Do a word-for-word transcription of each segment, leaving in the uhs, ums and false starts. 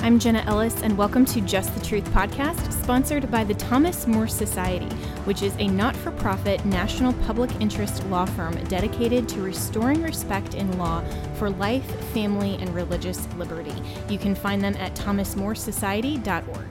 I'm Jenna Ellis, and welcome to Just the Truth podcast, sponsored by the Thomas More Society, which is a not-for-profit national public interest law firm dedicated to restoring respect in law for life, family, and religious liberty. You can find them at thomas more society dot org.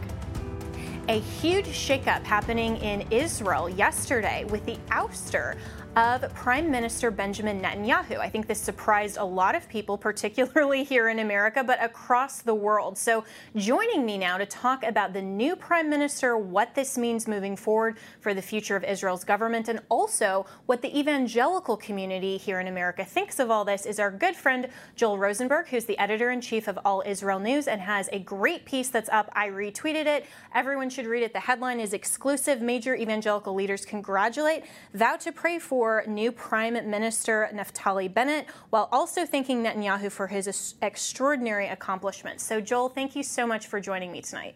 A huge shakeup happening in Israel yesterday with the ouster of Prime Minister Benjamin Netanyahu. I think this surprised a lot of people, particularly here in America, but across the world. So joining me now to talk about the new Prime Minister, what this means moving forward for the future of Israel's government, and also what the evangelical community here in America thinks of all this, is our good friend Joel Rosenberg, who's the editor-in-chief of All Israel News and has a great piece that's up. I retweeted it. Everyone should read it. The headline is "Exclusive Major Evangelical Leaders Congratulate, Vow to Pray for New Prime Minister Naftali Bennett," while also thanking Netanyahu for his extraordinary accomplishments. So, Joel, thank you so much for joining me tonight.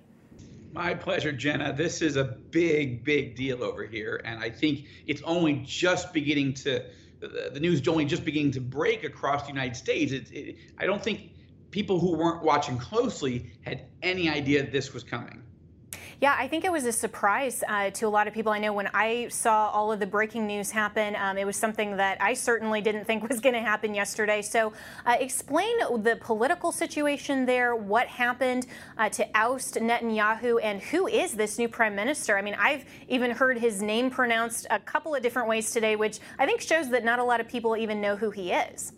My pleasure, Jenna. This is a big, big deal over here, and I think it's only just beginning to, the news is only just beginning to break across the United States. It, it, I don't think people who weren't watching closely had any idea this was coming. Yeah, I think it was a surprise uh, to a lot of people. I know when I saw all of the breaking news happen, um, it was something that I certainly didn't think was going to happen yesterday. So uh, explain the political situation there, what happened uh, to oust Netanyahu, and who is this new prime minister? I mean, I've even heard his name pronounced a couple of different ways today, which I think shows that not a lot of people even know who he is.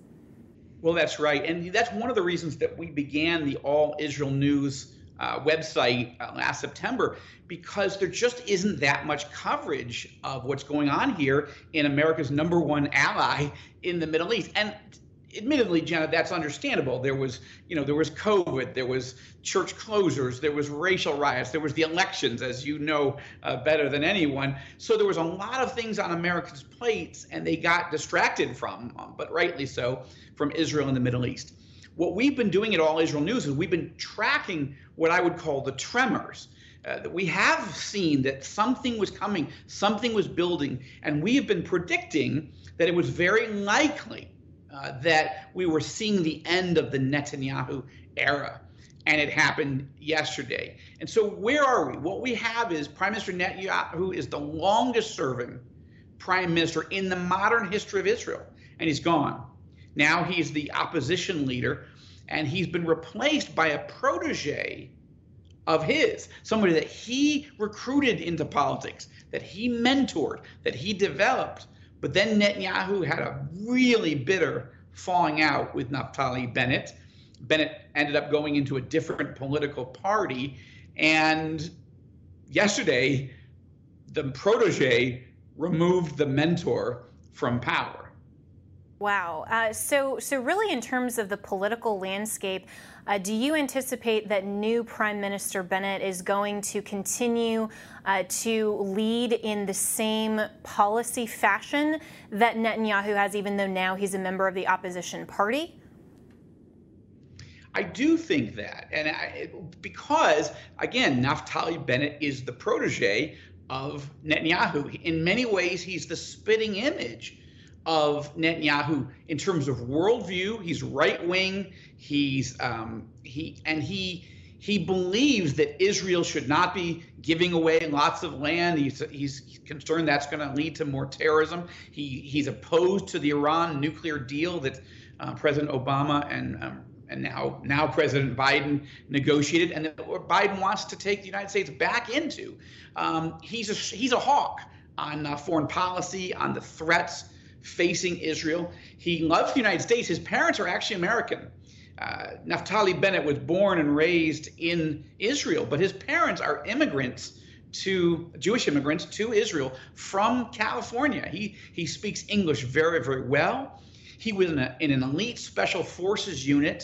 Well, that's right. And that's one of the reasons that we began the All Israel News Uh, website uh, last September, because there just isn't that much coverage of what's going on here in America's number one ally in the Middle East. And admittedly, Jenna, that's understandable. There was, you know, there was COVID, there was church closures, there was racial riots, there was the elections, as you know uh, better than anyone. So there was a lot of things on Americans' plates, and they got distracted from, um, but rightly so, from Israel and the Middle East. What we've been doing at All Israel News is we've been tracking what I would call the tremors. Uh, we have seen that something was coming, something was building, and we have been predicting that it was very likely uh, that we were seeing the end of the Netanyahu era, and it happened yesterday. And so where are we? What we have is Prime Minister Netanyahu is the longest serving prime minister in the modern history of Israel, and he's gone. Now he's the opposition leader, and he's been replaced by a protege of his, somebody that he recruited into politics, that he mentored, that he developed. But then Netanyahu had a really bitter falling out with Naftali Bennett. Bennett ended up going into a different political party. And yesterday, the protege removed the mentor from power. Wow. Uh, so, so really, in terms of the political landscape, uh, do you anticipate that new Prime Minister Bennett is going to continue uh, to lead in the same policy fashion that Netanyahu has, even though now he's a member of the opposition party? I do think that, and I, because again, Naftali Bennett is the protege of Netanyahu. In many ways, he's the spitting image of Netanyahu in terms of worldview. He's right wing. He's um, he and he he believes that Israel should not be giving away lots of land. He's he's concerned that's going to lead to more terrorism. He he's opposed to the Iran nuclear deal that uh, President Obama and um, and now now President Biden negotiated, and that Biden wants to take the United States back into. Um, he's a he's a hawk on uh, foreign policy, on the threats facing Israel. He loves the United States. His parents are actually American. Uh, Naftali Bennett was born and raised in Israel, but his parents are immigrants to Jewish immigrants to Israel from California. He he speaks English very, very well. He was in, a, in an elite special forces unit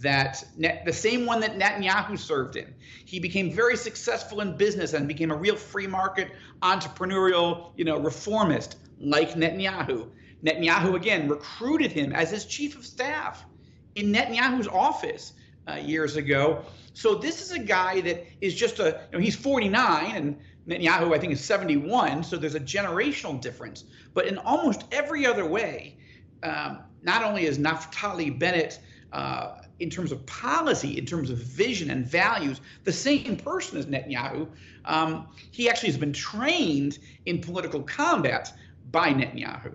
that Net, the same one that Netanyahu served in. He became very successful in business and became a real free market entrepreneurial, you know, reformist like Netanyahu. Netanyahu, again, recruited him as his chief of staff in Netanyahu's office uh, years ago. So this is a guy that is just a, you know, he's forty-nine and Netanyahu, I think, is seventy-one. So there's a generational difference. But in almost every other way, um, not only is Naftali Bennett, uh, in terms of policy, in terms of vision and values, the same person as Netanyahu, um, he actually has been trained in political combat by Netanyahu.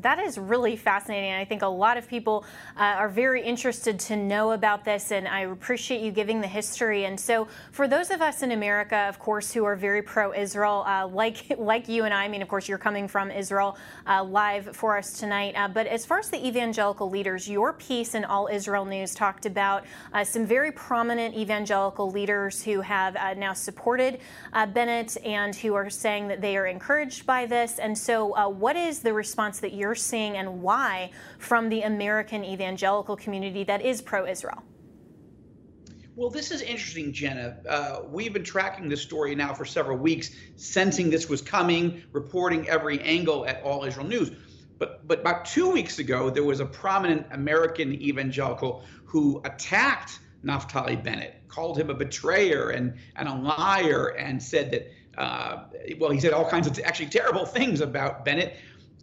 That is really fascinating. I think a lot of people uh, are very interested to know about this, and I appreciate you giving the history. And so for those of us in America, of course, who are very pro-Israel, uh, like like you and I, I mean, of course, you're coming from Israel uh, live for us tonight. Uh, but as far as the evangelical leaders, your piece in All Israel News talked about uh, some very prominent evangelical leaders who have uh, now supported uh, Bennett and who are saying that they are encouraged by this. And so uh, what is the response that you're seeing and why from the American evangelical community that is pro-Israel? Well, this is interesting, Jenna. Uh, we've been tracking this story now for several weeks, sensing this was coming, reporting every angle at All Israel News. But, but about two weeks ago, there was a prominent American evangelical who attacked Naftali Bennett, called him a betrayer and, and a liar, and said that, uh, well, he said all kinds of actually terrible things about Bennett.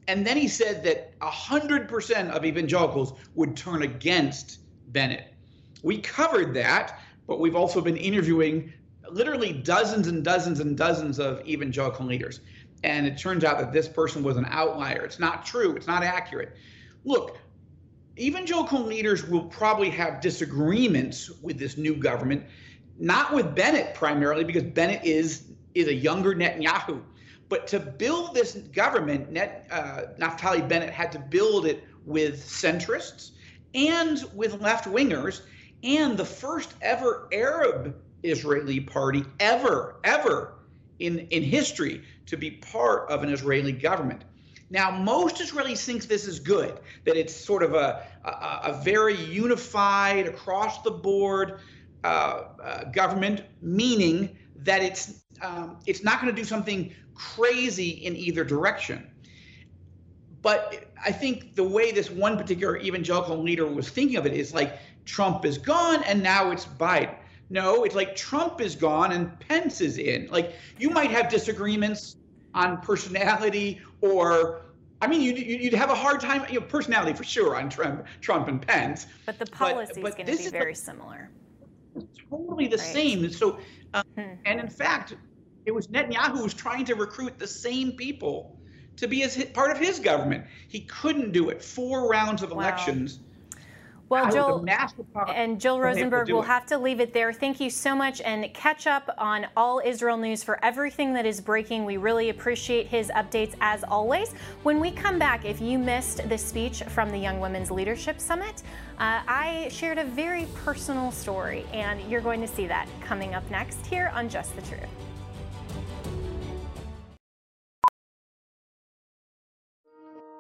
And then he said that one hundred percent of evangelicals would turn against Bennett. We covered that, but we've also been interviewing literally dozens and dozens and dozens of evangelical leaders. And it turns out that this person was an outlier. It's not true. It's not accurate. Look, evangelical leaders will probably have disagreements with this new government, not with Bennett primarily, because Bennett is, is a younger Netanyahu. But to build this government, Net, uh, Naftali Bennett had to build it with centrists and with left-wingers and the first ever Arab Israeli party ever, ever in, in history to be part of an Israeli government. Now, most Israelis think this is good, that it's sort of a, a, a very unified, across-the-board uh, uh, government, meaning that it's um, it's not going to do something crazy in either direction. But I think the way this one particular evangelical leader was thinking of it is like Trump is gone and now it's Biden. No, it's like Trump is gone and Pence is in. Like you might have disagreements on personality or, I mean, you'd, you'd have a hard time, you know, personality for sure on Trump, Trump and Pence. But the policy but, but is going to be very similar. Totally the right. same. So, um, hmm. and in fact, it was Netanyahu who was trying to recruit the same people to be as part of his government. He couldn't do it. Four rounds of elections. Wow. Well, Joel, and Joel Rosenberg, we'll have to leave it there. Thank you so much, and catch up on All Israel News for everything that is breaking. We really appreciate his updates, as always. When we come back, if you missed the speech from the Young Women's Leadership Summit, uh, I shared a very personal story, and you're going to see that coming up next here on Just the Truth.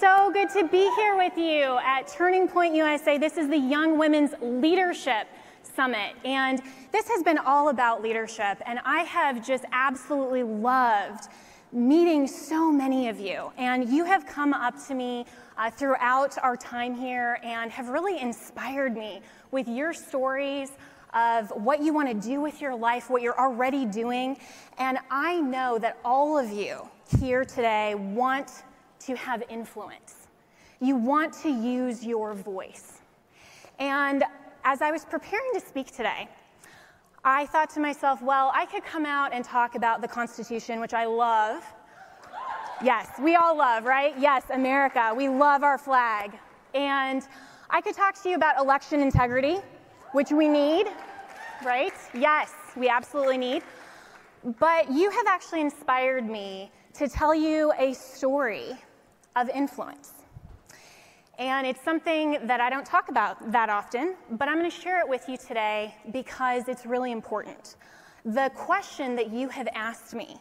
So good to be here with you at Turning Point U S A. This is the Young Women's Leadership Summit, and this has been all about leadership, and I have just absolutely loved meeting so many of you, and you have come up to me uh, throughout our time here and have really inspired me with your stories of what you want to do with your life, what you're already doing, and I know that all of you here today want to have influence. You want to use your voice. And as I was preparing to speak today, I thought to myself, well, I could come out and talk about the Constitution, which I love. Yes, we all love, right? Yes, America. We love our flag. And I could talk to you about election integrity, which we need, right? Yes, we absolutely need. But you have actually inspired me to tell you a story of influence. And it's something that I don't talk about that often, but I'm going to share it with you today because it's really important. The question that you have asked me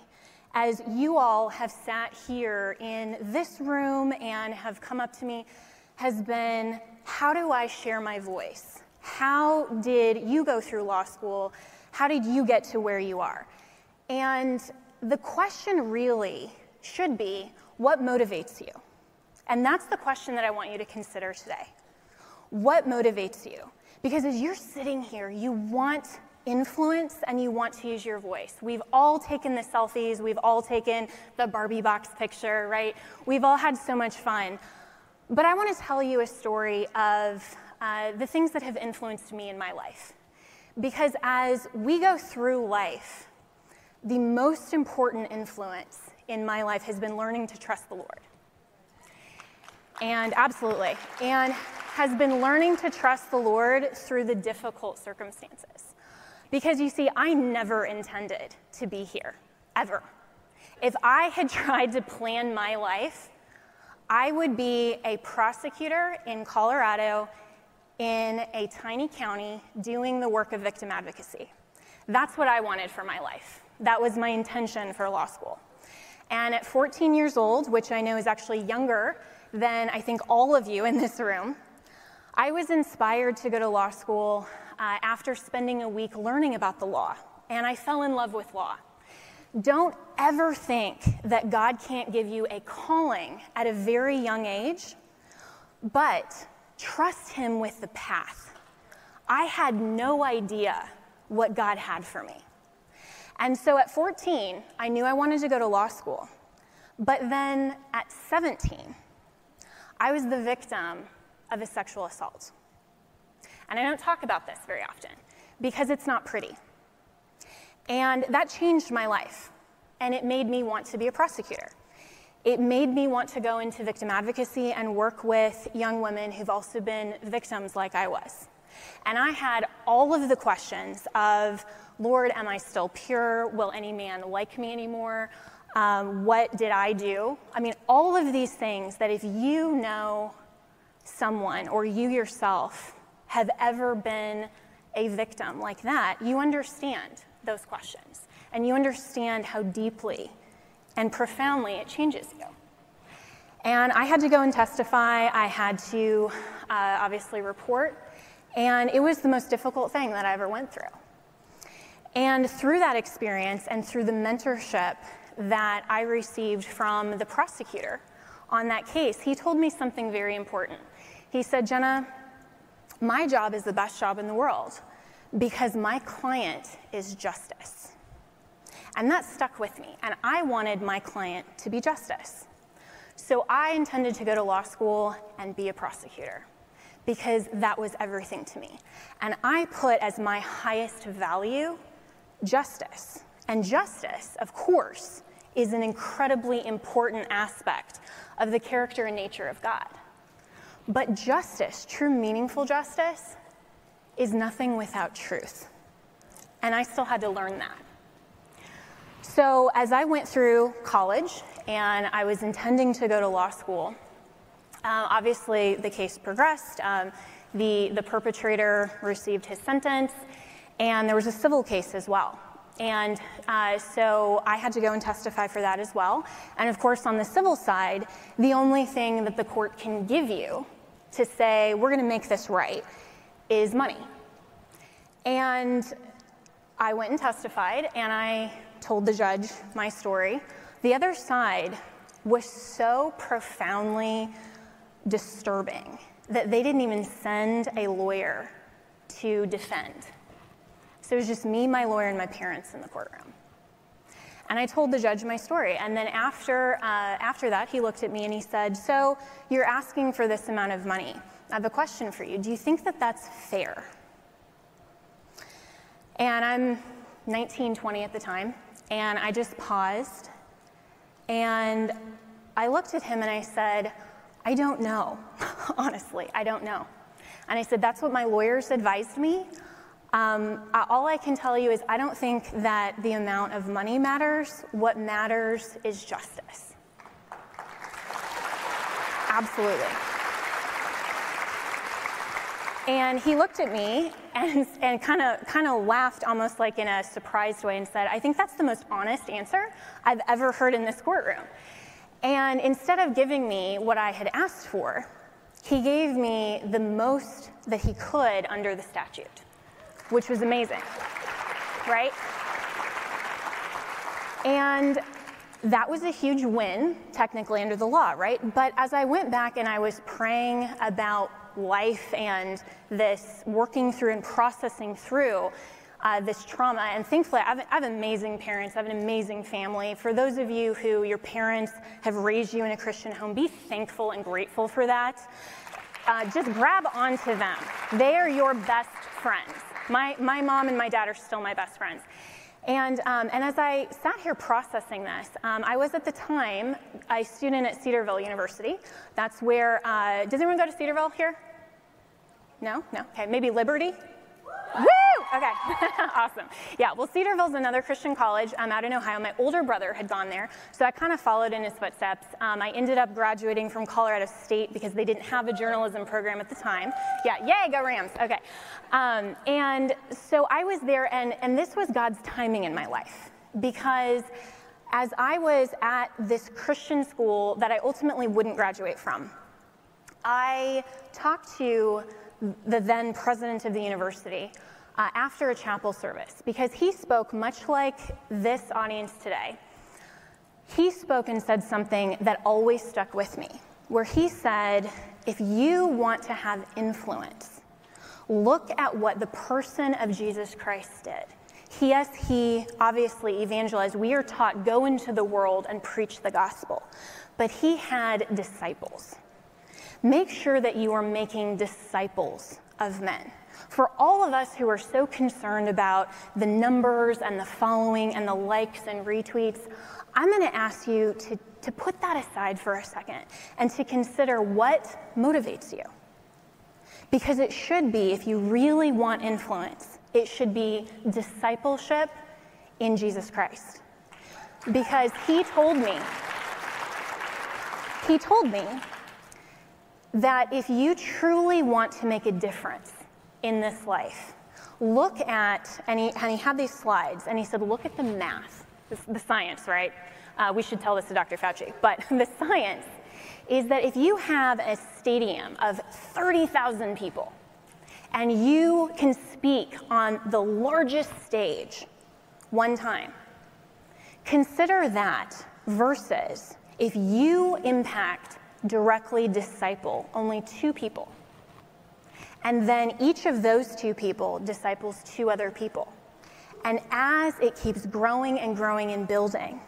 as you all have sat here in this room and have come up to me has been, how do I share my voice? How did you go through law school? How did you get to where you are? And the question really should be, what motivates you? And that's the question that I want you to consider today. What motivates you? Because as you're sitting here, you want influence and you want to use your voice. We've all taken the selfies. We've all taken the Barbie box picture, right? We've all had so much fun. But I want to tell you a story of uh, the things that have influenced me in my life. Because as we go through life, the most important influence in my life has been learning to trust the Lord. And absolutely, and has been learning to trust the Lord through the difficult circumstances. Because you see, I never intended to be here, ever. If I had tried to plan my life, I would be a prosecutor in Colorado in a tiny county doing the work of victim advocacy. That's what I wanted for my life. That was my intention for law school. And at fourteen years old, which I know is actually younger than I think all of you in this room, I was inspired to go to law school uh, after spending a week learning about the law, and I fell in love with law. Don't ever think that God can't give you a calling at a very young age, but trust Him with the path. I had no idea what God had for me. And so at fourteen, I knew I wanted to go to law school. But then at seventeen, I was the victim of a sexual assault. And I don't talk about this very often because it's not pretty. And that changed my life. And it made me want to be a prosecutor. It made me want to go into victim advocacy and work with young women who've also been victims like I was. And I had all of the questions of, Lord, am I still pure? Will any man like me anymore? Um, what did I do? I mean, all of these things that if you know someone or you yourself have ever been a victim like that, you understand those questions. And you understand how deeply and profoundly it changes you. And I had to go and testify. I had to uh, obviously report. And it was the most difficult thing that I ever went through. And through that experience and through the mentorship that I received from the prosecutor on that case, he told me something very important. He said, Jenna, my job is the best job in the world because my client is justice. And that stuck with me, and I wanted my client to be justice. So I intended to go to law school and be a prosecutor, because that was everything to me. And I put as my highest value justice. And justice, of course, is an incredibly important aspect of the character and nature of God. But justice, true meaningful justice, is nothing without truth. And I still had to learn that. So as I went through college and I was intending to go to law school, Uh, obviously, the case progressed. Um, the, the perpetrator received his sentence, and there was a civil case as well. And uh, so I had to go and testify for that as well. And of course, on the civil side, the only thing that the court can give you to say, we're going to make this right, is money. And I went and testified, and I told the judge my story. The other side was so profoundly disturbing that they didn't even send a lawyer to defend. So it was just me, my lawyer, and my parents in the courtroom. And I told the judge my story. And then after, uh, after that, he looked at me and he said, so you're asking for this amount of money. I have a question for you. Do you think that that's fair? And I'm nineteen, twenty at the time. And I just paused. And I looked at him and I said, I don't know, honestly, I don't know. And I said, that's what my lawyers advised me. Um, all I can tell you is I don't think that the amount of money matters. What matters is justice. Absolutely. And he looked at me and and kind of kind of laughed, almost like in a surprised way, and said, I think that's the most honest answer I've ever heard in this courtroom. And instead of giving me what I had asked for, he gave me the most that he could under the statute, which was amazing, right? And that was a huge win, technically, under the law, right? But as I went back and I was praying about life and this working through and processing through uh, this trauma, and thankfully, I have, I have amazing parents, I have an amazing family. For those of you who your parents have raised you in a Christian home, be thankful and grateful for that. Uh, just grab onto them. They are your best friends. My, my mom and my dad are still my best friends. And, um, and as I sat here processing this, um, I was at the time a student at Cedarville University. That's where, uh, does anyone go to Cedarville here? No? No? Okay, maybe Liberty? Woo! Okay, awesome. Yeah, well, Cedarville's another Christian college. I'm out in Ohio. My older brother had gone there, so I kind of followed in his footsteps. Um, I ended up graduating from Colorado State because they didn't have a journalism program at the time. Yeah, yay, go Rams. Okay. Um, and so I was there, and, and this was God's timing in my life, because as I was at this Christian school that I ultimately wouldn't graduate from, I talked to the then president of the university Uh, after a chapel service, because he spoke much like this audience today. He spoke and said something that always stuck with me, where he said, if you want to have influence, look at what the person of Jesus Christ did. He, yes, he obviously evangelized. We are taught, go into the world and preach the gospel. But he had disciples. Make sure that you are making disciples of men. For all of us who are so concerned about the numbers and the following and the likes and retweets, I'm going to ask you to, to put that aside for a second and to consider what motivates you. Because it should be, if you really want influence, it should be discipleship in Jesus Christ. Because he told me, he told me that if you truly want to make a difference in this life, look at, and he, and he had these slides, and he said, look at the math, the, the science, right? Uh, we should tell this to Doctor Fauci, but the science is that if you have a stadium of thirty thousand people, and you can speak on the largest stage one time, consider that versus if you impact, directly disciple only two people, and then each of those two people disciples two other people. And as it keeps growing and growing and building,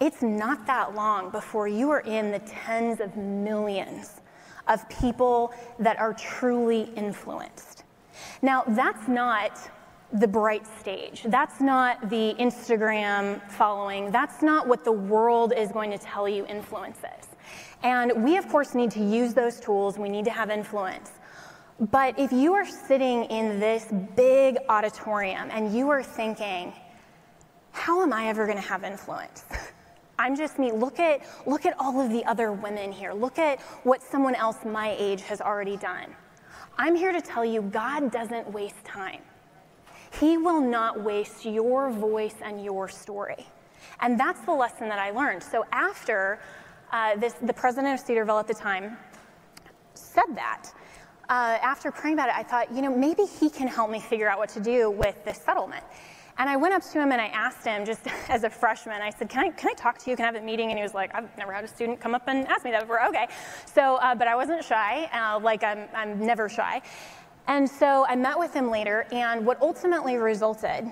it's not that long before you are in the tens of millions of people that are truly influenced. Now, that's not the bright stage. That's not the Instagram following. That's not what the world is going to tell you influence is. And we, of course, need to use those tools. We need to have influence. But if you are sitting in this big auditorium and you are thinking, how am I ever going to have influence? I'm just me. Look at, look at all of the other women here. Look at what someone else my age has already done. I'm here to tell you, God doesn't waste time. He will not waste your voice and your story. And that's the lesson that I learned. So after uh, this, the president of Cedarville at the time said that, Uh, after praying about it, I thought, you know, maybe he can help me figure out what to do with this settlement. And I went up to him and I asked him, just as a freshman, I said, can I, can I talk to you? Can I have a meeting? And he was like, I've never had a student come up and ask me that before. Okay. So, uh, but I wasn't shy, uh, like I'm, I'm never shy. And so I met with him later, and what ultimately resulted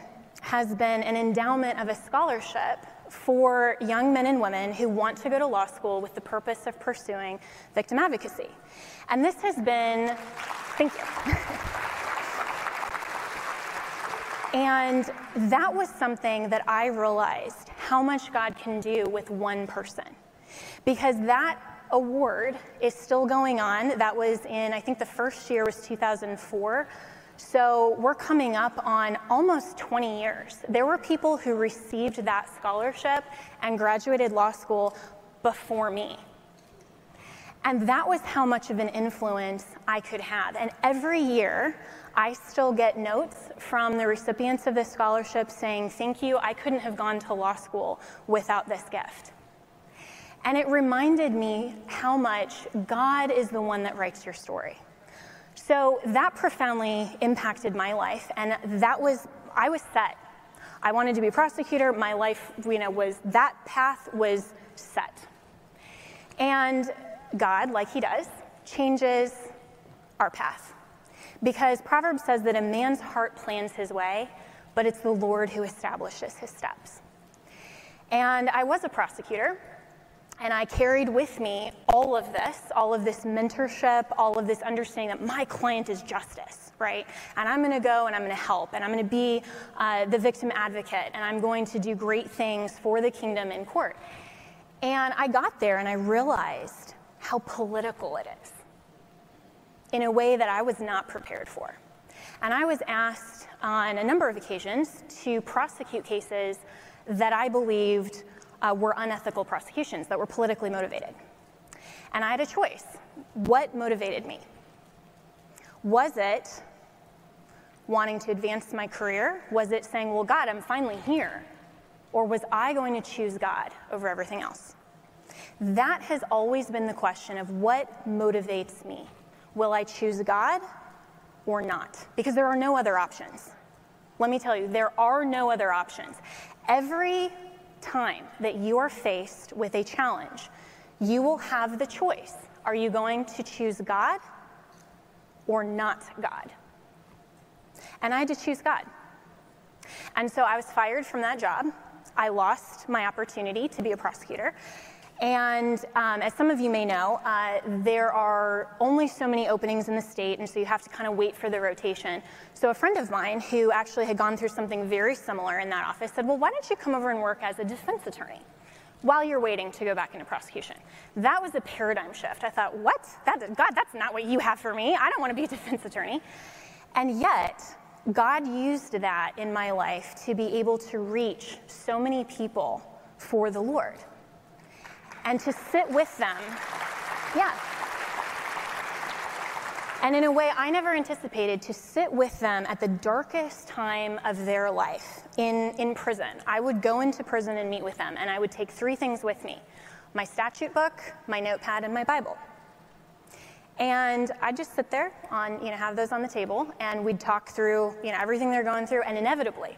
has been an endowment of a scholarship for young men and women who want to go to law school with the purpose of pursuing victim advocacy. And this has been, thank you. And that was something that I realized how much God can do with one person. because that award is still going on. That was in, I think the first year was two thousand four. So we're coming up on almost twenty years. There were people who received that scholarship and graduated law school before me. And that was how much of an influence I could have. And every year, I still get notes from the recipients of this scholarship saying, thank you, I couldn't have gone to law school without this gift. And it reminded me how much God is the one that writes your story. So that profoundly impacted my life, and that was, I was set. I wanted to be a prosecutor. My life, you know, was, that path was set. And God, like he does, changes our path. Because Proverbs says that a man's heart plans his way, but it's the Lord who establishes his steps. And I was a prosecutor. And I carried with me all of this, all of this mentorship, all of this understanding that my client is justice, right? And I'm going to go and I'm going to help, and I'm going to be uh, the victim advocate, and I'm going to do great things for the kingdom in court. And I got there and I realized how political it is in a way that I was not prepared for. And I was asked on a number of occasions to prosecute cases that I believed Uh, were unethical prosecutions that were politically motivated. And I had a choice. What motivated me? Was it wanting to advance my career? Was it saying, well, God, I'm finally here? Or was I going to choose God over everything else? That has always been the question of what motivates me. Will I choose God or not? Because there are no other options. Let me tell you, there are no other options. Every time that you are faced with a challenge, you will have the choice. Are you going to choose God or not God? And I had to choose God. And so I was fired from that job. I lost my opportunity to be a prosecutor. And um, as some of you may know, uh, there are only so many openings in the state, and so you have to kind of wait for the rotation. So a friend of mine who actually had gone through something very similar in that office said, well, why don't you come over and work as a defense attorney while you're waiting to go back into prosecution? That was a paradigm shift. I thought, what? That, God, that's not what you have for me. I don't want to be a defense attorney. And yet, God used that in my life to be able to reach so many people for the Lord. And to sit with them, yeah. And in a way I never anticipated, to sit with them at the darkest time of their life in, in prison. I would go into prison and meet with them, and I would take three things with me: my statute book, my notepad, and my Bible. And I'd just sit there on, you know, have those on the table, and we'd talk through, you know, everything they're going through, and inevitably,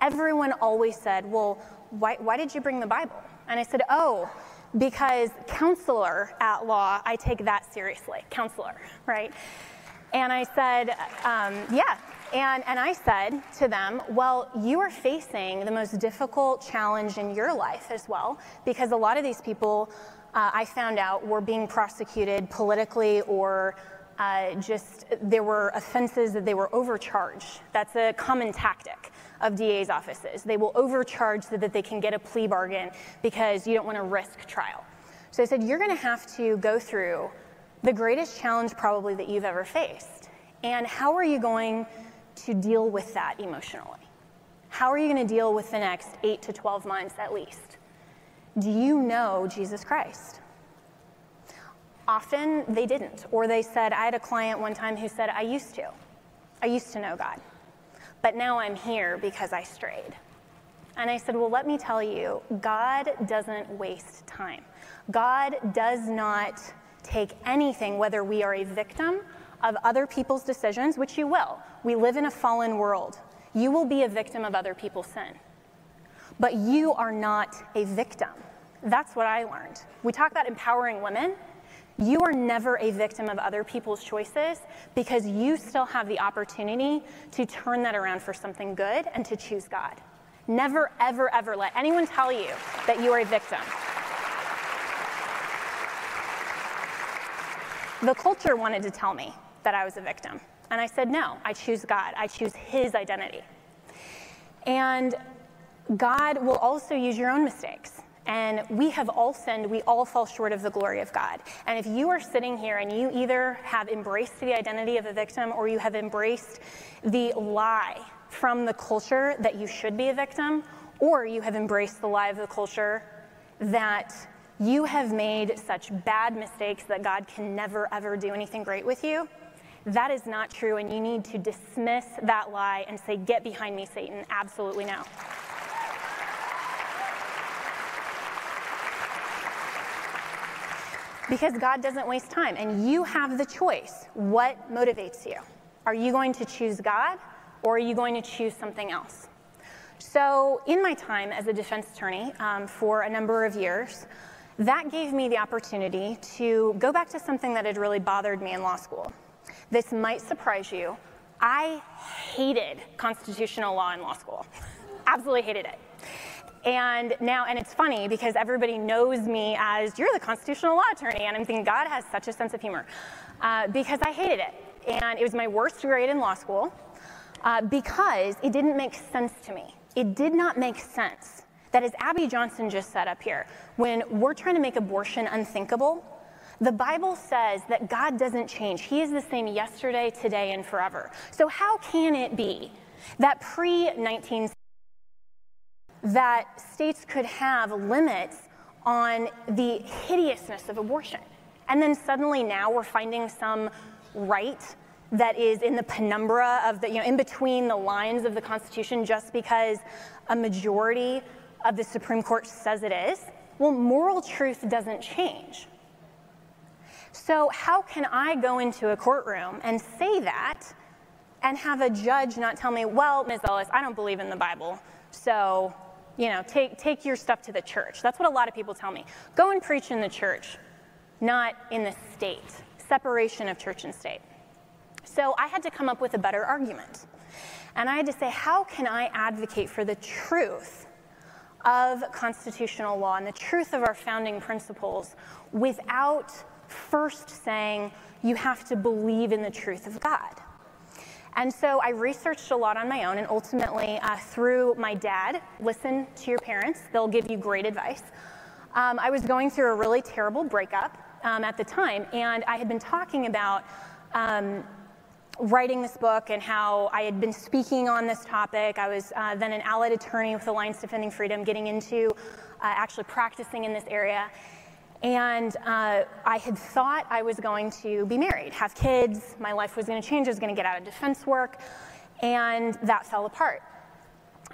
everyone always said, well, why, why did you bring the Bible? And I said, oh, because counselor at law, I take that seriously, counselor, right? And I said, um, yeah. And, and I said to them, well, you are facing the most difficult challenge in your life as well, because a lot of these people, uh, I found out, were being prosecuted politically, or uh, just there were offenses that they were overcharged. That's a common tactic of D A's offices. They will overcharge so that they can get a plea bargain because you don't want to risk trial. So I said, you're going to have to go through the greatest challenge probably that you've ever faced. And how are you going to deal with that emotionally? How are you going to deal with the next eight to twelve months at least? Do you know Jesus Christ? Often they didn't, or they said, I had a client one time who said, I used to. I used to know God. But now I'm here because I strayed. And I said, well, let me tell you, God doesn't waste time. God does not take anything, whether we are a victim of other people's decisions, which you will. We live in a fallen world. You will be a victim of other people's sin. But you are not a victim. That's what I learned. We talk about empowering women. You are never a victim of other people's choices, because you still have the opportunity to turn that around for something good and to choose God. Never, ever, ever let anyone tell you that you are a victim. The culture wanted to tell me that I was a victim. And I said, no, I choose God. I choose his identity. And God will also use your own mistakes and we have all sinned, we all fall short of the glory of God. And if you are sitting here and you either have embraced the identity of a victim or you have embraced the lie from the culture that you should be a victim, or you have embraced the lie of the culture that you have made such bad mistakes that God can never, ever do anything great with you, that is not true, and you need to dismiss that lie and say, get behind me, Satan, absolutely now. Because God doesn't waste time, and you have the choice. What motivates you? Are you going to choose God, or are you going to choose something else? So in my time as a defense attorney um, for a number of years, that gave me the opportunity to go back to something that had really bothered me in law school. This might surprise you. I hated constitutional law in law school. Absolutely hated it. And now, and it's funny because everybody knows me as, you're the constitutional law attorney, and I'm thinking, God has such a sense of humor, uh, because I hated it. And it was my worst grade in law school uh, because it didn't make sense to me. It did not make sense that, as Abby Johnson just said up here, when we're trying to make abortion unthinkable, the Bible says that God doesn't change. He is the same yesterday, today, and forever. So how can it be that pre nineteen seventy that states could have limits on the hideousness of abortion, and then suddenly now we're finding some right that is in the penumbra of the, you know, in between the lines of the Constitution just because a majority of the Supreme Court says it is? Well, moral truth doesn't change. So how can I go into a courtroom and say that and have a judge not tell me, well, Miz Ellis, I don't believe in the Bible, so, you know, take, take your stuff to the church. That's what a lot of people tell me. Go and preach in the church, not in the state. Separation of church and state. So I had to come up with a better argument. And I had to say, how can I advocate for the truth of constitutional law and the truth of our founding principles without first saying you have to believe in the truth of God? And so I researched a lot on my own, and ultimately uh, through my dad, listen to your parents, they'll give you great advice. Um, I was going through a really terrible breakup um, at the time, and I had been talking about um, writing this book and how I had been speaking on this topic. I was uh, then an allied attorney with Alliance Defending Freedom, getting into uh, actually practicing in this area. And uh, I had thought I was going to be married, have kids, my life was going to change, I was going to get out of defense work, and that fell apart.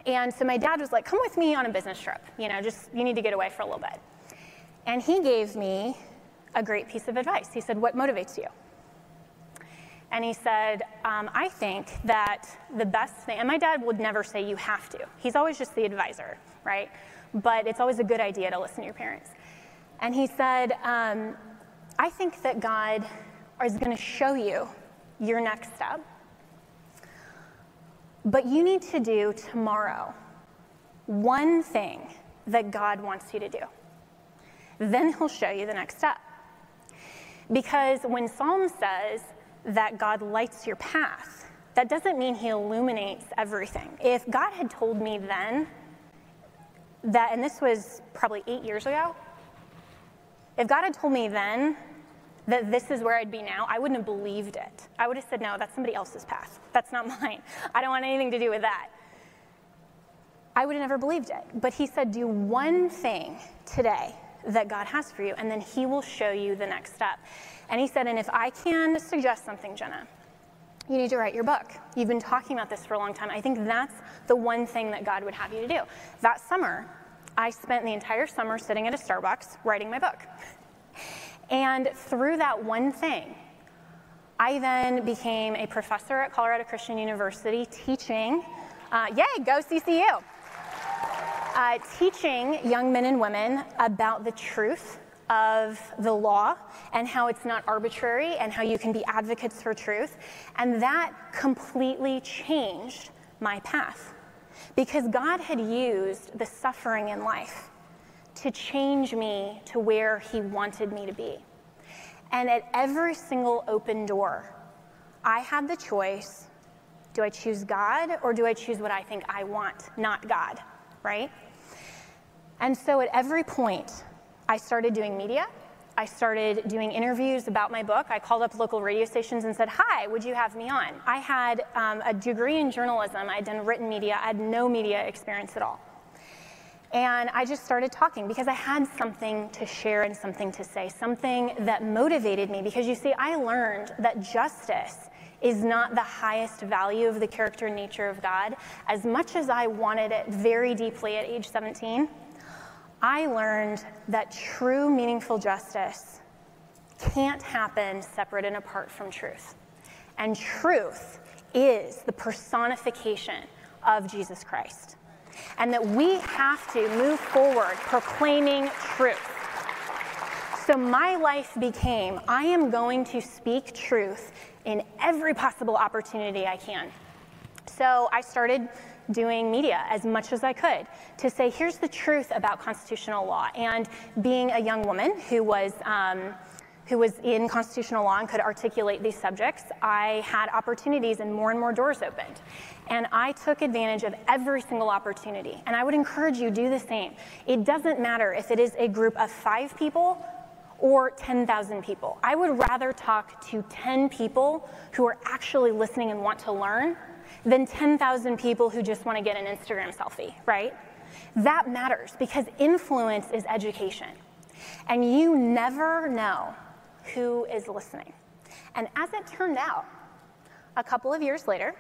And so my dad was like, come with me on a business trip, you know, just, you need to get away for a little bit. And he gave me a great piece of advice. He said, what motivates you? And he said, um, I think that the best thing, and my dad would never say you have to, he's always just the advisor, right? But it's always a good idea to listen to your parents. And he said, um, I think that God is going to show you your next step, but you need to do tomorrow one thing that God wants you to do. Then he'll show you the next step. Because when Psalm says that God lights your path, that doesn't mean he illuminates everything. If God had told me then that, and this was probably eight years ago, if God had told me then that this is where I'd be now, I wouldn't have believed it. I would have said, no, that's somebody else's path. That's not mine. I don't want anything to do with that. I would have never believed it. But he said, do one thing today that God has for you, and then he will show you the next step. And he said, and if I can suggest something, Jenna, you need to write your book. You've been talking about this for a long time. I think that's the one thing that God would have you to do. That summer, I spent the entire summer sitting at a Starbucks writing my book. And through that one thing, I then became a professor at Colorado Christian University teaching, uh, yay, go C C U, uh, teaching young men and women about the truth of the law and how it's not arbitrary and how you can be advocates for truth. And that completely changed my path. Because God had used the suffering in life to change me to where he wanted me to be. And at every single open door, I had the choice, do I choose God or do I choose what I think I want, not God, right? And so at every point, I started doing media. I started doing interviews about my book. I called up local radio stations and said, hi, would you have me on? I had um, a degree in journalism. I'd done written media. I had no media experience at all. And I just started talking because I had something to share and something to say, something that motivated me. Because you see, I learned that justice is not the highest value of the character and nature of God. As much as I wanted it very deeply at age seventeen, I learned that true, meaningful justice can't happen separate and apart from truth. And truth is the personification of Jesus Christ. And that we have to move forward proclaiming truth. So my life became, I am going to speak truth in every possible opportunity I can. So I started doing media as much as I could to say, here's the truth about constitutional law. And being a young woman who was, um, who was in constitutional law and could articulate these subjects, I had opportunities and more and more doors opened. And I took advantage of every single opportunity. And I would encourage you, do the same. It doesn't matter if it is a group of five people or ten thousand people. I would rather talk to ten people who are actually listening and want to learn than ten thousand people who just want to get an Instagram selfie, right? That matters because influence is education. And you never know who is listening. And as it turned out, a couple of years later,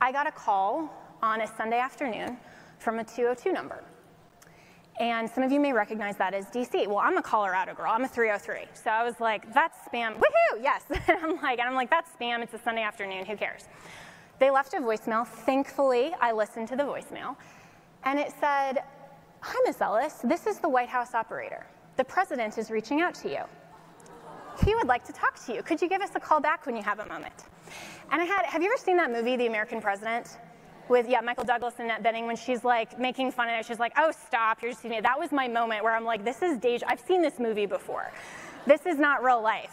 I got a call on a Sunday afternoon from a two oh two number. And some of you may recognize that as D C. Well, I'm a Colorado girl, I'm a three oh three. So I was like, that's spam, woohoo, yes. And I'm like, and I'm like, that's spam, it's a Sunday afternoon, who cares? They left a voicemail. Thankfully, I listened to the voicemail. And it said, hi, Miz Ellis, this is the White House operator. The president is reaching out to you. He would like to talk to you. Could you give us a call back when you have a moment? And I had, have you ever seen that movie, The American President? With, yeah, Michael Douglas and Annette Bening, when she's like making fun of it, she's like, oh, stop, you're just seeing it. That was my moment where I'm like, this is deja, I've seen this movie before. This is not real life.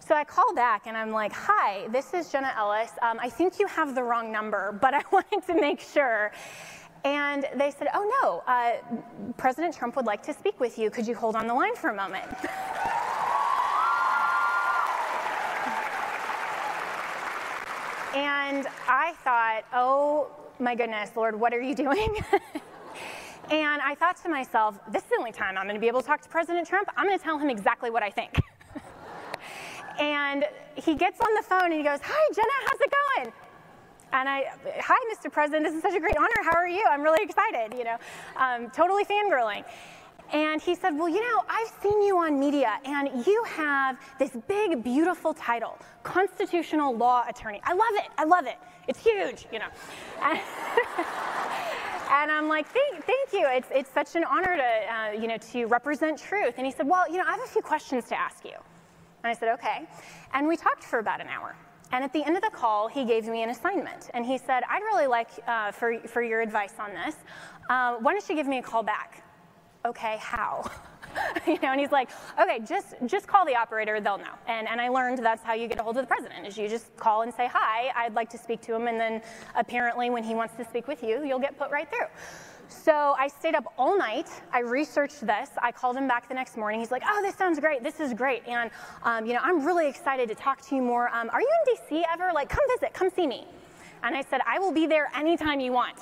So I call back and I'm like, hi, this is Jenna Ellis. Um, I think you have the wrong number, but I wanted to make sure. And they said, oh no, uh, President Trump would like to speak with you. Could you hold on the line for a moment? And I thought, oh my goodness, Lord, what are you doing? And I thought to myself, this is the only time I'm gonna be able to talk to President Trump. I'm gonna tell him exactly what I think. And he gets on the phone and he goes, hi, Jenna, how's it going? And I, hi, Mister President, this is such a great honor. How are you? I'm really excited, you know, um, totally fangirling. And he said, well, you know, I've seen you on media, and you have this big, beautiful title, constitutional law attorney. I love it. I love it. It's huge, you know. And, and I'm like, thank, thank you. It's, it's such an honor to, uh, you know, to represent truth. And he said, well, you know, I have a few questions to ask you. And I said, okay. And we talked for about an hour. And at the end of the call, he gave me an assignment. And he said, I'd really like uh, for, for your advice on this. Uh, why don't you give me a call back? Okay, how? You know, and he's like, okay, just just call the operator, they'll know. And and I learned that's how you get a hold of the president, is you just call and say, hi, I'd like to speak to him, and then apparently when he wants to speak with you, you'll get put right through. So I stayed up all night, I researched this, I called him back the next morning, he's like, oh, this sounds great, this is great, and um, you know, I'm really excited to talk to you more. Um, are you in D C ever? Like, come visit, come see me. And I said, I will be there anytime you want.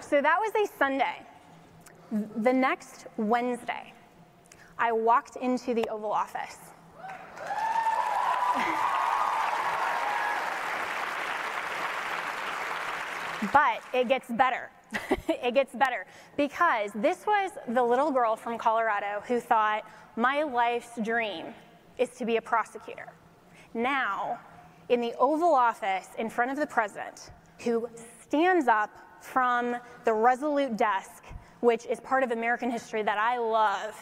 So that was a Sunday. The next Wednesday, I walked into the Oval Office. But it gets better. It gets better. Because this was the little girl from Colorado who thought, my life's dream is to be a prosecutor. Now, in the Oval Office, in front of the president, who stands up from the resolute desk, which is part of American history that I love.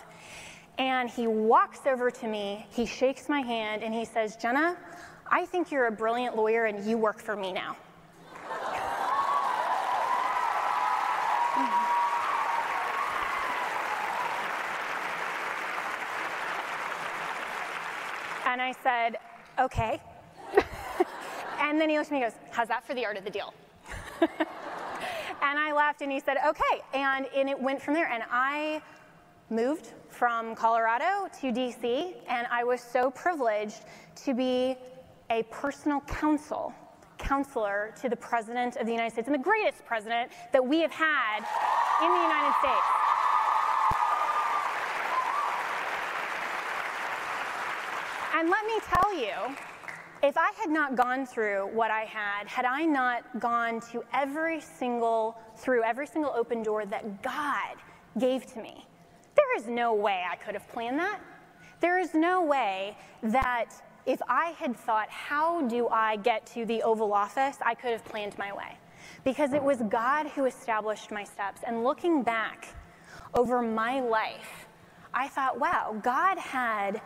And he walks over to me, he shakes my hand, and he says, Jenna, I think you're a brilliant lawyer and you work for me now. And I said, okay. And then he looks at me and goes, how's that for the art of the deal? And I left, and he said, okay. And, and it went from there. And I moved from Colorado to D C, and I was so privileged to be a personal counsel, counselor to the President of the United States, and the greatest president that we have had in the United States. And let me tell you, if I had not gone through what I had, had I not gone to every single, through every single open door that God gave to me, there is no way I could have planned that. There is no way that if I had thought, how do I get to the Oval Office, I could have planned my way. Because it was God who established my steps. And looking back over my life, I thought, wow, God had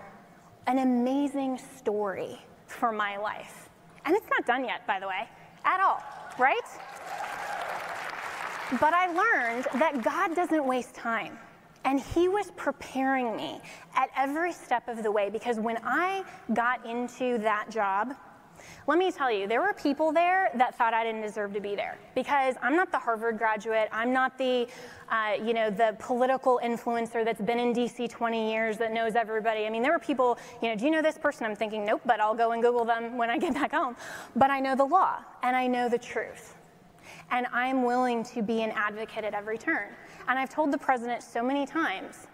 an amazing story for my life. And it's not done yet, by the way, at all, right? But I learned that God doesn't waste time. And he was preparing me at every step of the way, because when I got into that job, let me tell you, there were people there that thought I didn't deserve to be there, because I'm not the Harvard graduate. I'm not the, uh, you know, the political influencer that's been in D C twenty years that knows everybody. I mean, there were people, you know, do you know this person? I'm thinking, nope, but I'll go and Google them when I get back home. But I know the law, and I know the truth. And I'm willing to be an advocate at every turn. And I've told the president so many times,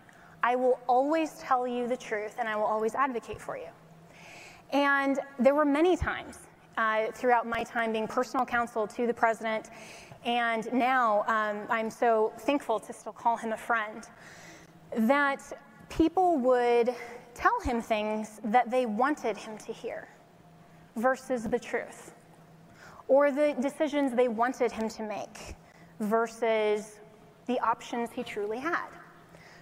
I will always tell you the truth, and I will always advocate for you. And there were many times uh, throughout my time being personal counsel to the president, and now um, I'm so thankful to still call him a friend, that people would tell him things that they wanted him to hear versus the truth, or the decisions they wanted him to make versus the options he truly had.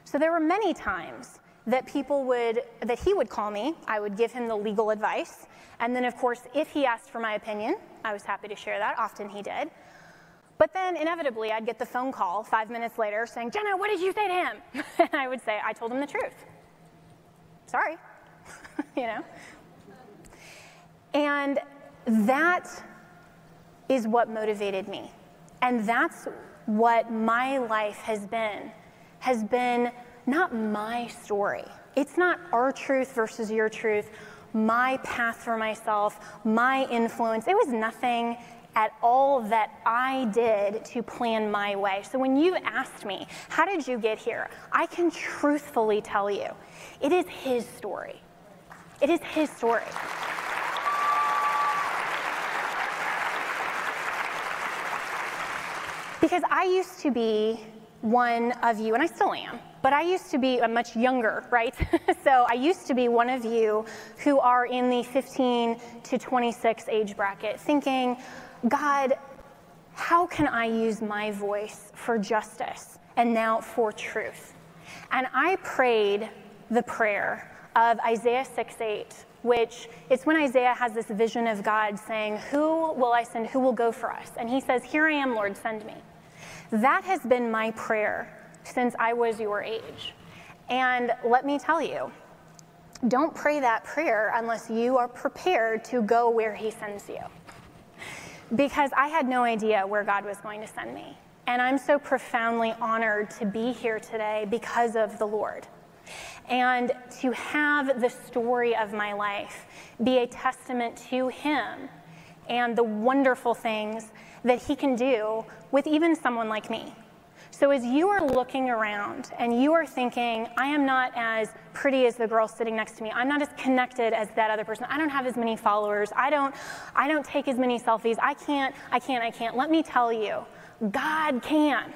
So there were many times that people would, that he would call me, I would give him the legal advice, and then of course, if he asked for my opinion, I was happy to share that, often he did. But then inevitably, I'd get the phone call five minutes later saying, Jenna, what did you say to him? And I would say, I told him the truth. Sorry, you know? And that is what motivated me. And that's what my life has been, has been not my story. It's not our truth versus your truth, my path for myself, my influence. It was nothing at all that I did to plan my way. So when you asked me, how did you get here? I can truthfully tell you, it is his story. It is his story. Because I used to be one of you, and I still am, but I used to be, I'm much younger, right? So I used to be one of you who are in the fifteen to twenty-six age bracket, thinking, God, how can I use my voice for justice and now for truth? And I prayed the prayer of Isaiah six eight, which it's when Isaiah has this vision of God saying, who will I send, who will go for us? And he says, here I am, Lord, send me. That has been my prayer since I was your age. And let me tell you, don't pray that prayer unless you are prepared to go where he sends you. Because I had no idea where God was going to send me. And I'm so profoundly honored to be here today because of the Lord. And to have the story of my life be a testament to him and the wonderful things that he can do with even someone like me. So as you are looking around and you are thinking, I am not as pretty as the girl sitting next to me. I'm not as connected as that other person. I don't have as many followers. I don't, I don't take as many selfies. I can't, I can't, I can't. Let me tell you, God can.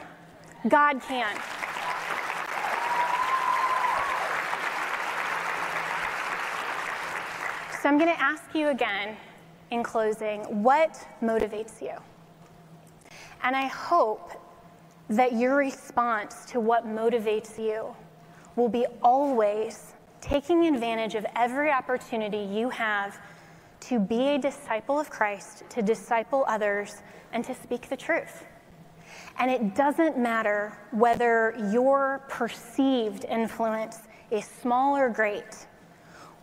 God can. So I'm going to ask you again, in closing, what motivates you? And I hope that your response to what motivates you will be always taking advantage of every opportunity you have to be a disciple of Christ, to disciple others, and to speak the truth. And it doesn't matter whether your perceived influence is small or great.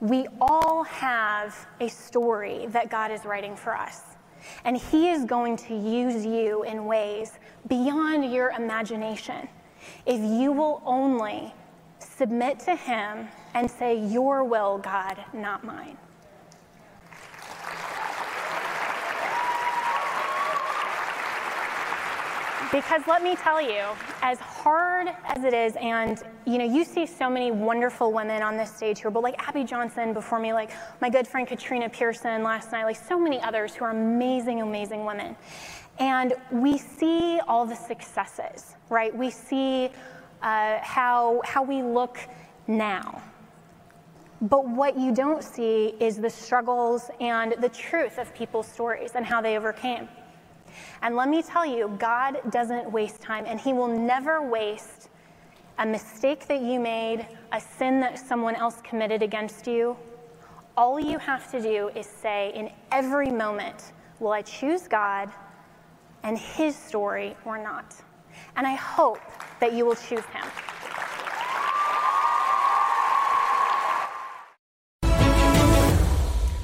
We all have a story that God is writing for us. and he is going to use you in ways beyond your imagination if you will only submit to him and say, your will, God, not mine. Because let me tell you, as hard as it is, and you know, you see so many wonderful women on this stage who are, but like Abby Johnson before me, like my good friend Katrina Pearson last night, like so many others who are amazing, amazing women. And we see all the successes, right? We see uh, how, how we look now. But what you don't see is the struggles and the truth of people's stories and how they overcame. And let me tell you, God doesn't waste time, and he will never waste a mistake that you made, a sin that someone else committed against you. All you have to do is say, in every moment, will I choose God and his story or not? And I hope that you will choose him.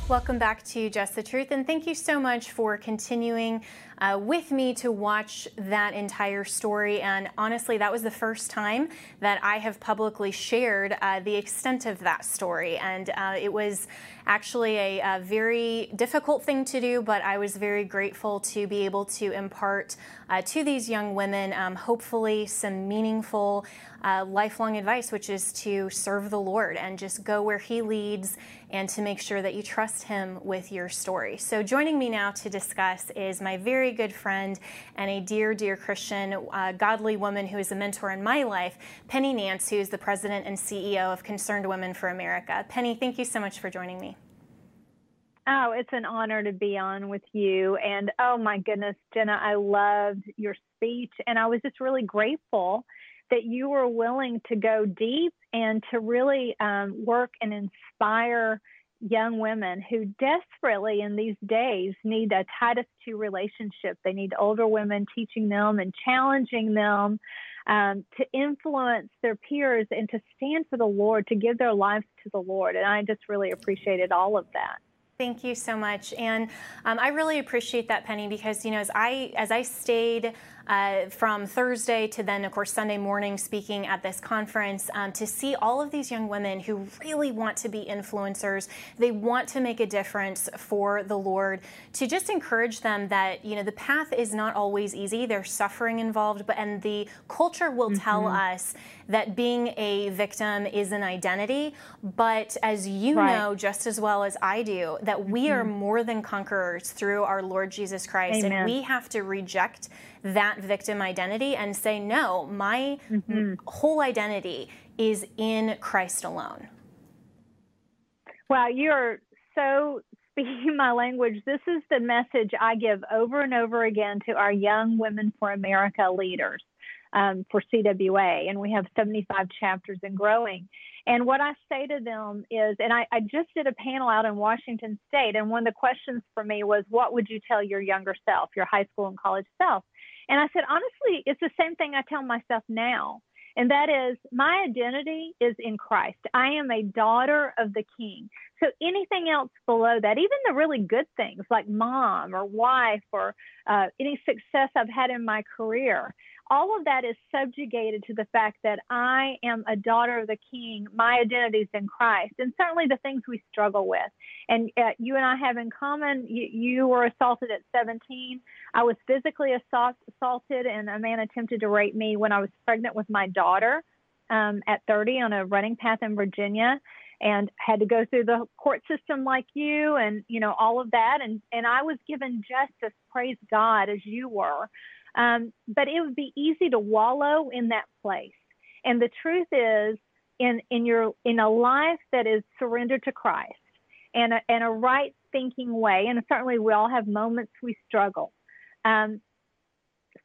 Welcome back to Just the Truth, and thank you so much for continuing uh, with me to watch that entire story. And honestly, that was the first time that I have publicly shared uh, the extent of that story, and uh, it was actually a, a very difficult thing to do, but I was very grateful to be able to impart uh, to these young women um, hopefully some meaningful uh, lifelong advice, which is to serve the Lord and just go where he leads, and to make sure that you trust him with your story. So joining me now to discuss is my very good friend and a dear, dear Christian, uh, godly woman who is a mentor in my life, Penny Nance, who is the president and C E O of Concerned Women for America. Penny, thank you so much for joining me. Oh, it's an honor to be on with you. And oh my goodness, Jenna, I loved your speech. And I was just really grateful that you were willing to go deep and to really um, work and inspire young women who desperately in these days need a Titus two relationship. They need older women teaching them and challenging them um, to influence their peers and to stand for the Lord, to give their lives to the Lord. And I just really appreciated all of that. Thank you so much, and um, I really appreciate that, Penny, because you know, as I as I stayed uh, from Thursday to then, of course, Sunday morning speaking at this conference, um, to see all of these young women who really want to be influencers, they want to make a difference for the Lord. To just encourage them that you know the path is not always easy. There's suffering involved, but and the culture will mm-hmm. tell us that being a victim is an identity. But as you right. know just as well as I do, that we are more than conquerors through our Lord Jesus Christ. Amen. And we have to reject that victim identity and say, no, my mm-hmm. whole identity is in Christ alone. Wow, you're so speaking my language. This is the message I give over and over again to our Young Women for America leaders um, for C W A, and we have seventy-five chapters and growing. And what I say to them is, and I, I just did a panel out in Washington State, and one of the questions for me was, what would you tell your younger self, your high school and college self? And I said, honestly, it's the same thing I tell myself now. And that is, my identity is in Christ. I am a daughter of the King. So anything else below that, even the really good things like mom or wife or uh, any success I've had in my career, all of that is subjugated to the fact that I am a daughter of the King. My identity is in Christ, and certainly the things we struggle with. And uh, you and I have in common, you, you were assaulted at seventeen. I was physically assault, assaulted, and a man attempted to rape me when I was pregnant with my daughter um, at thirty on a running path in Virginia, and had to go through the court system like you and, you know, all of that. And, and I was given justice, praise God, as you were. Um, but it would be easy to wallow in that place. And the truth is, in in your in a life that is surrendered to Christ and a, and a right thinking way, and certainly we all have moments we struggle, um,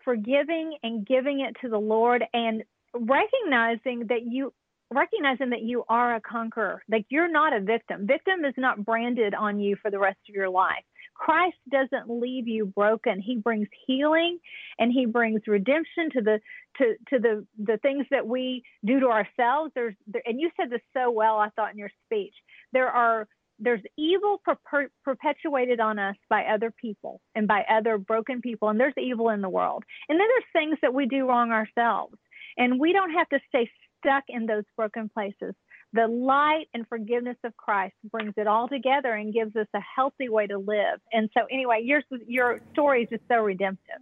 forgiving and giving it to the Lord, and recognizing that you recognizing that you are a conqueror, like you're not a victim. Victim is not branded on you for the rest of your life. Christ doesn't leave you broken. He brings healing and he brings redemption to the to to the, the things that we do to ourselves. There's there, and you said this so well, I thought, in your speech. There are there's evil per- perpetuated on us by other people and by other broken people, and there's evil in the world. And then there's things that we do wrong ourselves, and we don't have to stay stuck in those broken places. The light and forgiveness of Christ brings it all together and gives us a healthy way to live. And so anyway, your, your story is just so redemptive.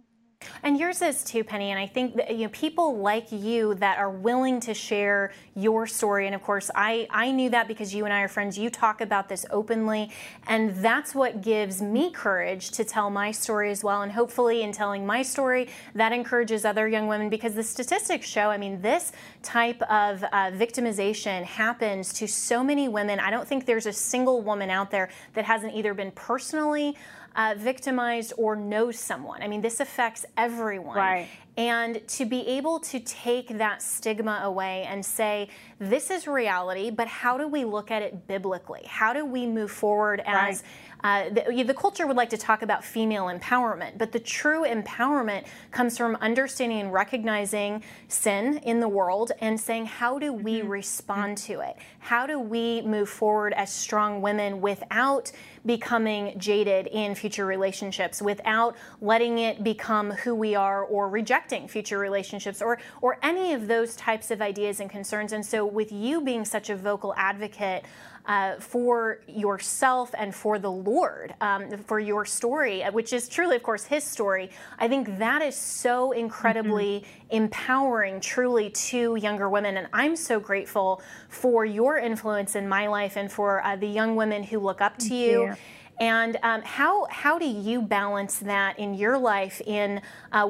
And yours is too, Penny, and I think that, you know, people like you that are willing to share your story, and of course I, I knew that because you and I are friends, you talk about this openly, and that's what gives me courage to tell my story as well, and hopefully in telling my story, that encourages other young women, because the statistics show, I mean, this type of uh, victimization happens to so many women. I don't think there's a single woman out there that hasn't either been personally Uh, victimized or knows someone. I mean, this affects everyone. Right. And to be able to take that stigma away and say, this is reality, but how do we look at it biblically? How do we move forward as... Right. Uh, the, the culture would like to talk about female empowerment, but the true empowerment comes from understanding and recognizing sin in the world and saying, how do we mm-hmm. respond mm-hmm. to it? How do we move forward as strong women without becoming jaded in future relationships, without letting it become who we are or rejecting future relationships or, or any of those types of ideas and concerns? And so with you being such a vocal advocate Uh, for yourself and for the Lord, um, for your story, which is truly, of course, His story. I think that is so incredibly mm-hmm. empowering, truly, to younger women. And I'm so grateful for your influence in my life and for uh, the young women who look up to you. Yeah. And um, how how do you balance that in your life in uh,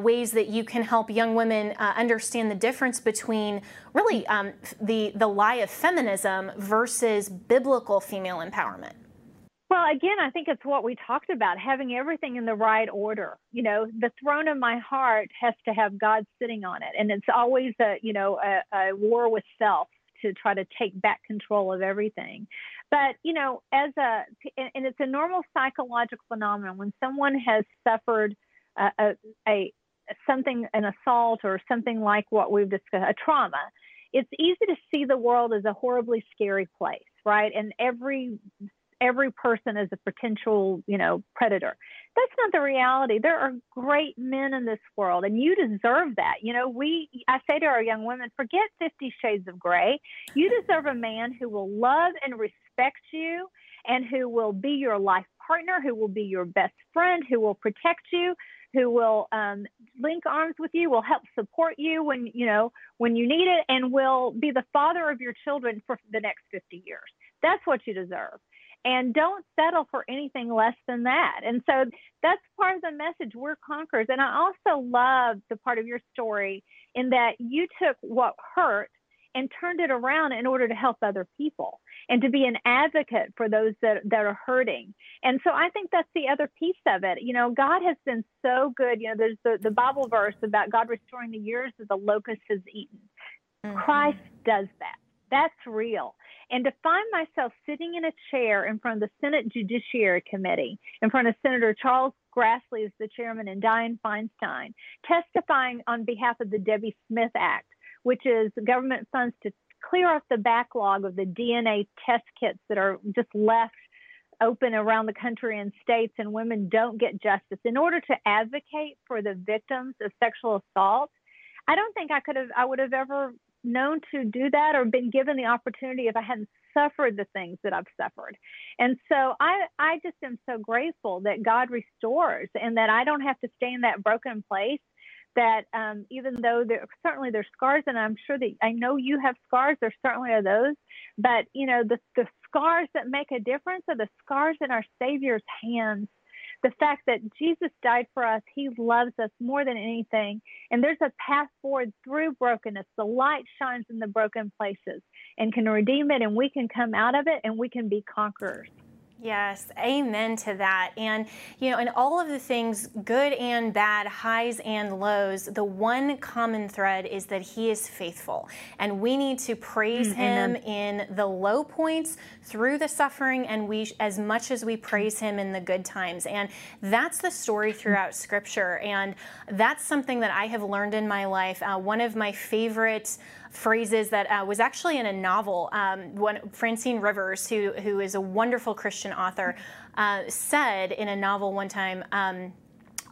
ways that you can help young women uh, understand the difference between really um, the, the lie of feminism versus biblical female empowerment? Well, again, I think it's what we talked about, having everything in the right order. You know, the throne of my heart has to have God sitting on it. And it's always a, you know, a, a war with self to try to take back control of everything. But, you know, as a, and it's a normal psychological phenomenon when someone has suffered a, a, a something, an assault or something like what we've discussed, a trauma, it's easy to see the world as a horribly scary place, right? And every, every person is a potential, you know, predator. That's not the reality. There are great men in this world, and you deserve that. You know, we, I say to our young women, forget Fifty Shades of Grey. You deserve a man who will love and respect you and who will be your life partner, who will be your best friend, who will protect you, who will um, link arms with you, will help support you when, you know, when you need it, and will be the father of your children for the next fifty years. That's what you deserve. And don't settle for anything less than that. And so that's part of the message. We're conquerors. And I also love the part of your story in that you took what hurt and turned it around in order to help other people and to be an advocate for those that, that are hurting. And so I think that's the other piece of it. You know, God has been so good. You know, there's the, the Bible verse about God restoring the years that the locust has eaten. Mm-hmm. Christ does that. That's real. And to find myself sitting in a chair in front of the Senate Judiciary Committee, in front of Senator Charles Grassley as the chairman and Dianne Feinstein, testifying on behalf of the Debbie Smith Act, which is government funds to clear off the backlog of the D N A test kits that are just left open around the country and states, and women don't get justice. In order to advocate for the victims of sexual assault, I don't think I could have, I would have ever known to do that or been given the opportunity if I hadn't suffered the things that I've suffered. And so I, I just am so grateful that God restores and that I don't have to stay in that broken place. That um, even though there certainly there's scars, and I'm sure that I know you have scars, there certainly are those, but you know, the, the scars that make a difference are the scars in our Savior's hands. The fact that Jesus died for us, He loves us more than anything, and there's a path forward through brokenness. The light shines in the broken places and can redeem it, and we can come out of it, and we can be conquerors. Yes, amen to that. And, you know, in all of the things, good and bad, highs and lows, the one common thread is that He is faithful. And we need to praise mm-hmm. Him in the low points through the suffering, and we, as much as we praise Him in the good times. And that's the story throughout Scripture. And that's something that I have learned in my life. Uh, one of my favorite phrases that uh, was actually in a novel. Um, one, Francine Rivers, who who is a wonderful Christian author, uh, said in a novel one time, um,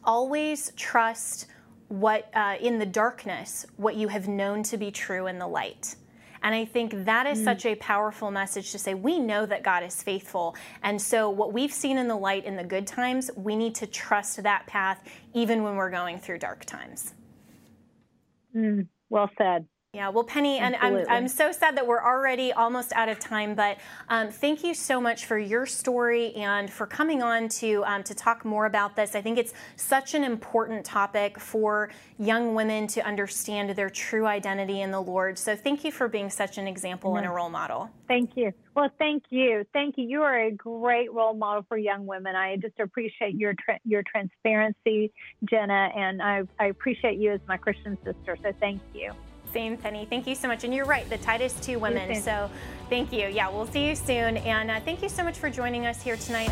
always trust what uh, in the darkness, what you have known to be true in the light. And I think that is mm. such a powerful message to say, we know that God is faithful. And so what we've seen in the light in the good times, we need to trust that path even when we're going through dark times. Mm. Well said. Yeah, well, Penny, and I'm, I'm so sad that we're already almost out of time, but um, thank you so much for your story and for coming on to um, to talk more about this. I think it's such an important topic for young women to understand their true identity in the Lord. So thank you for being such an example mm-hmm. and a role model. Thank you. Well, thank you. Thank you. You are a great role model for young women. I just appreciate your tra your transparency, Jenna, and I, I appreciate you as my Christian sister. So thank you. Same, Penny. Thank you so much. And you're right, the Titus two women. Thank so thank you. Yeah, we'll see you soon. And uh, thank you so much for joining us here tonight.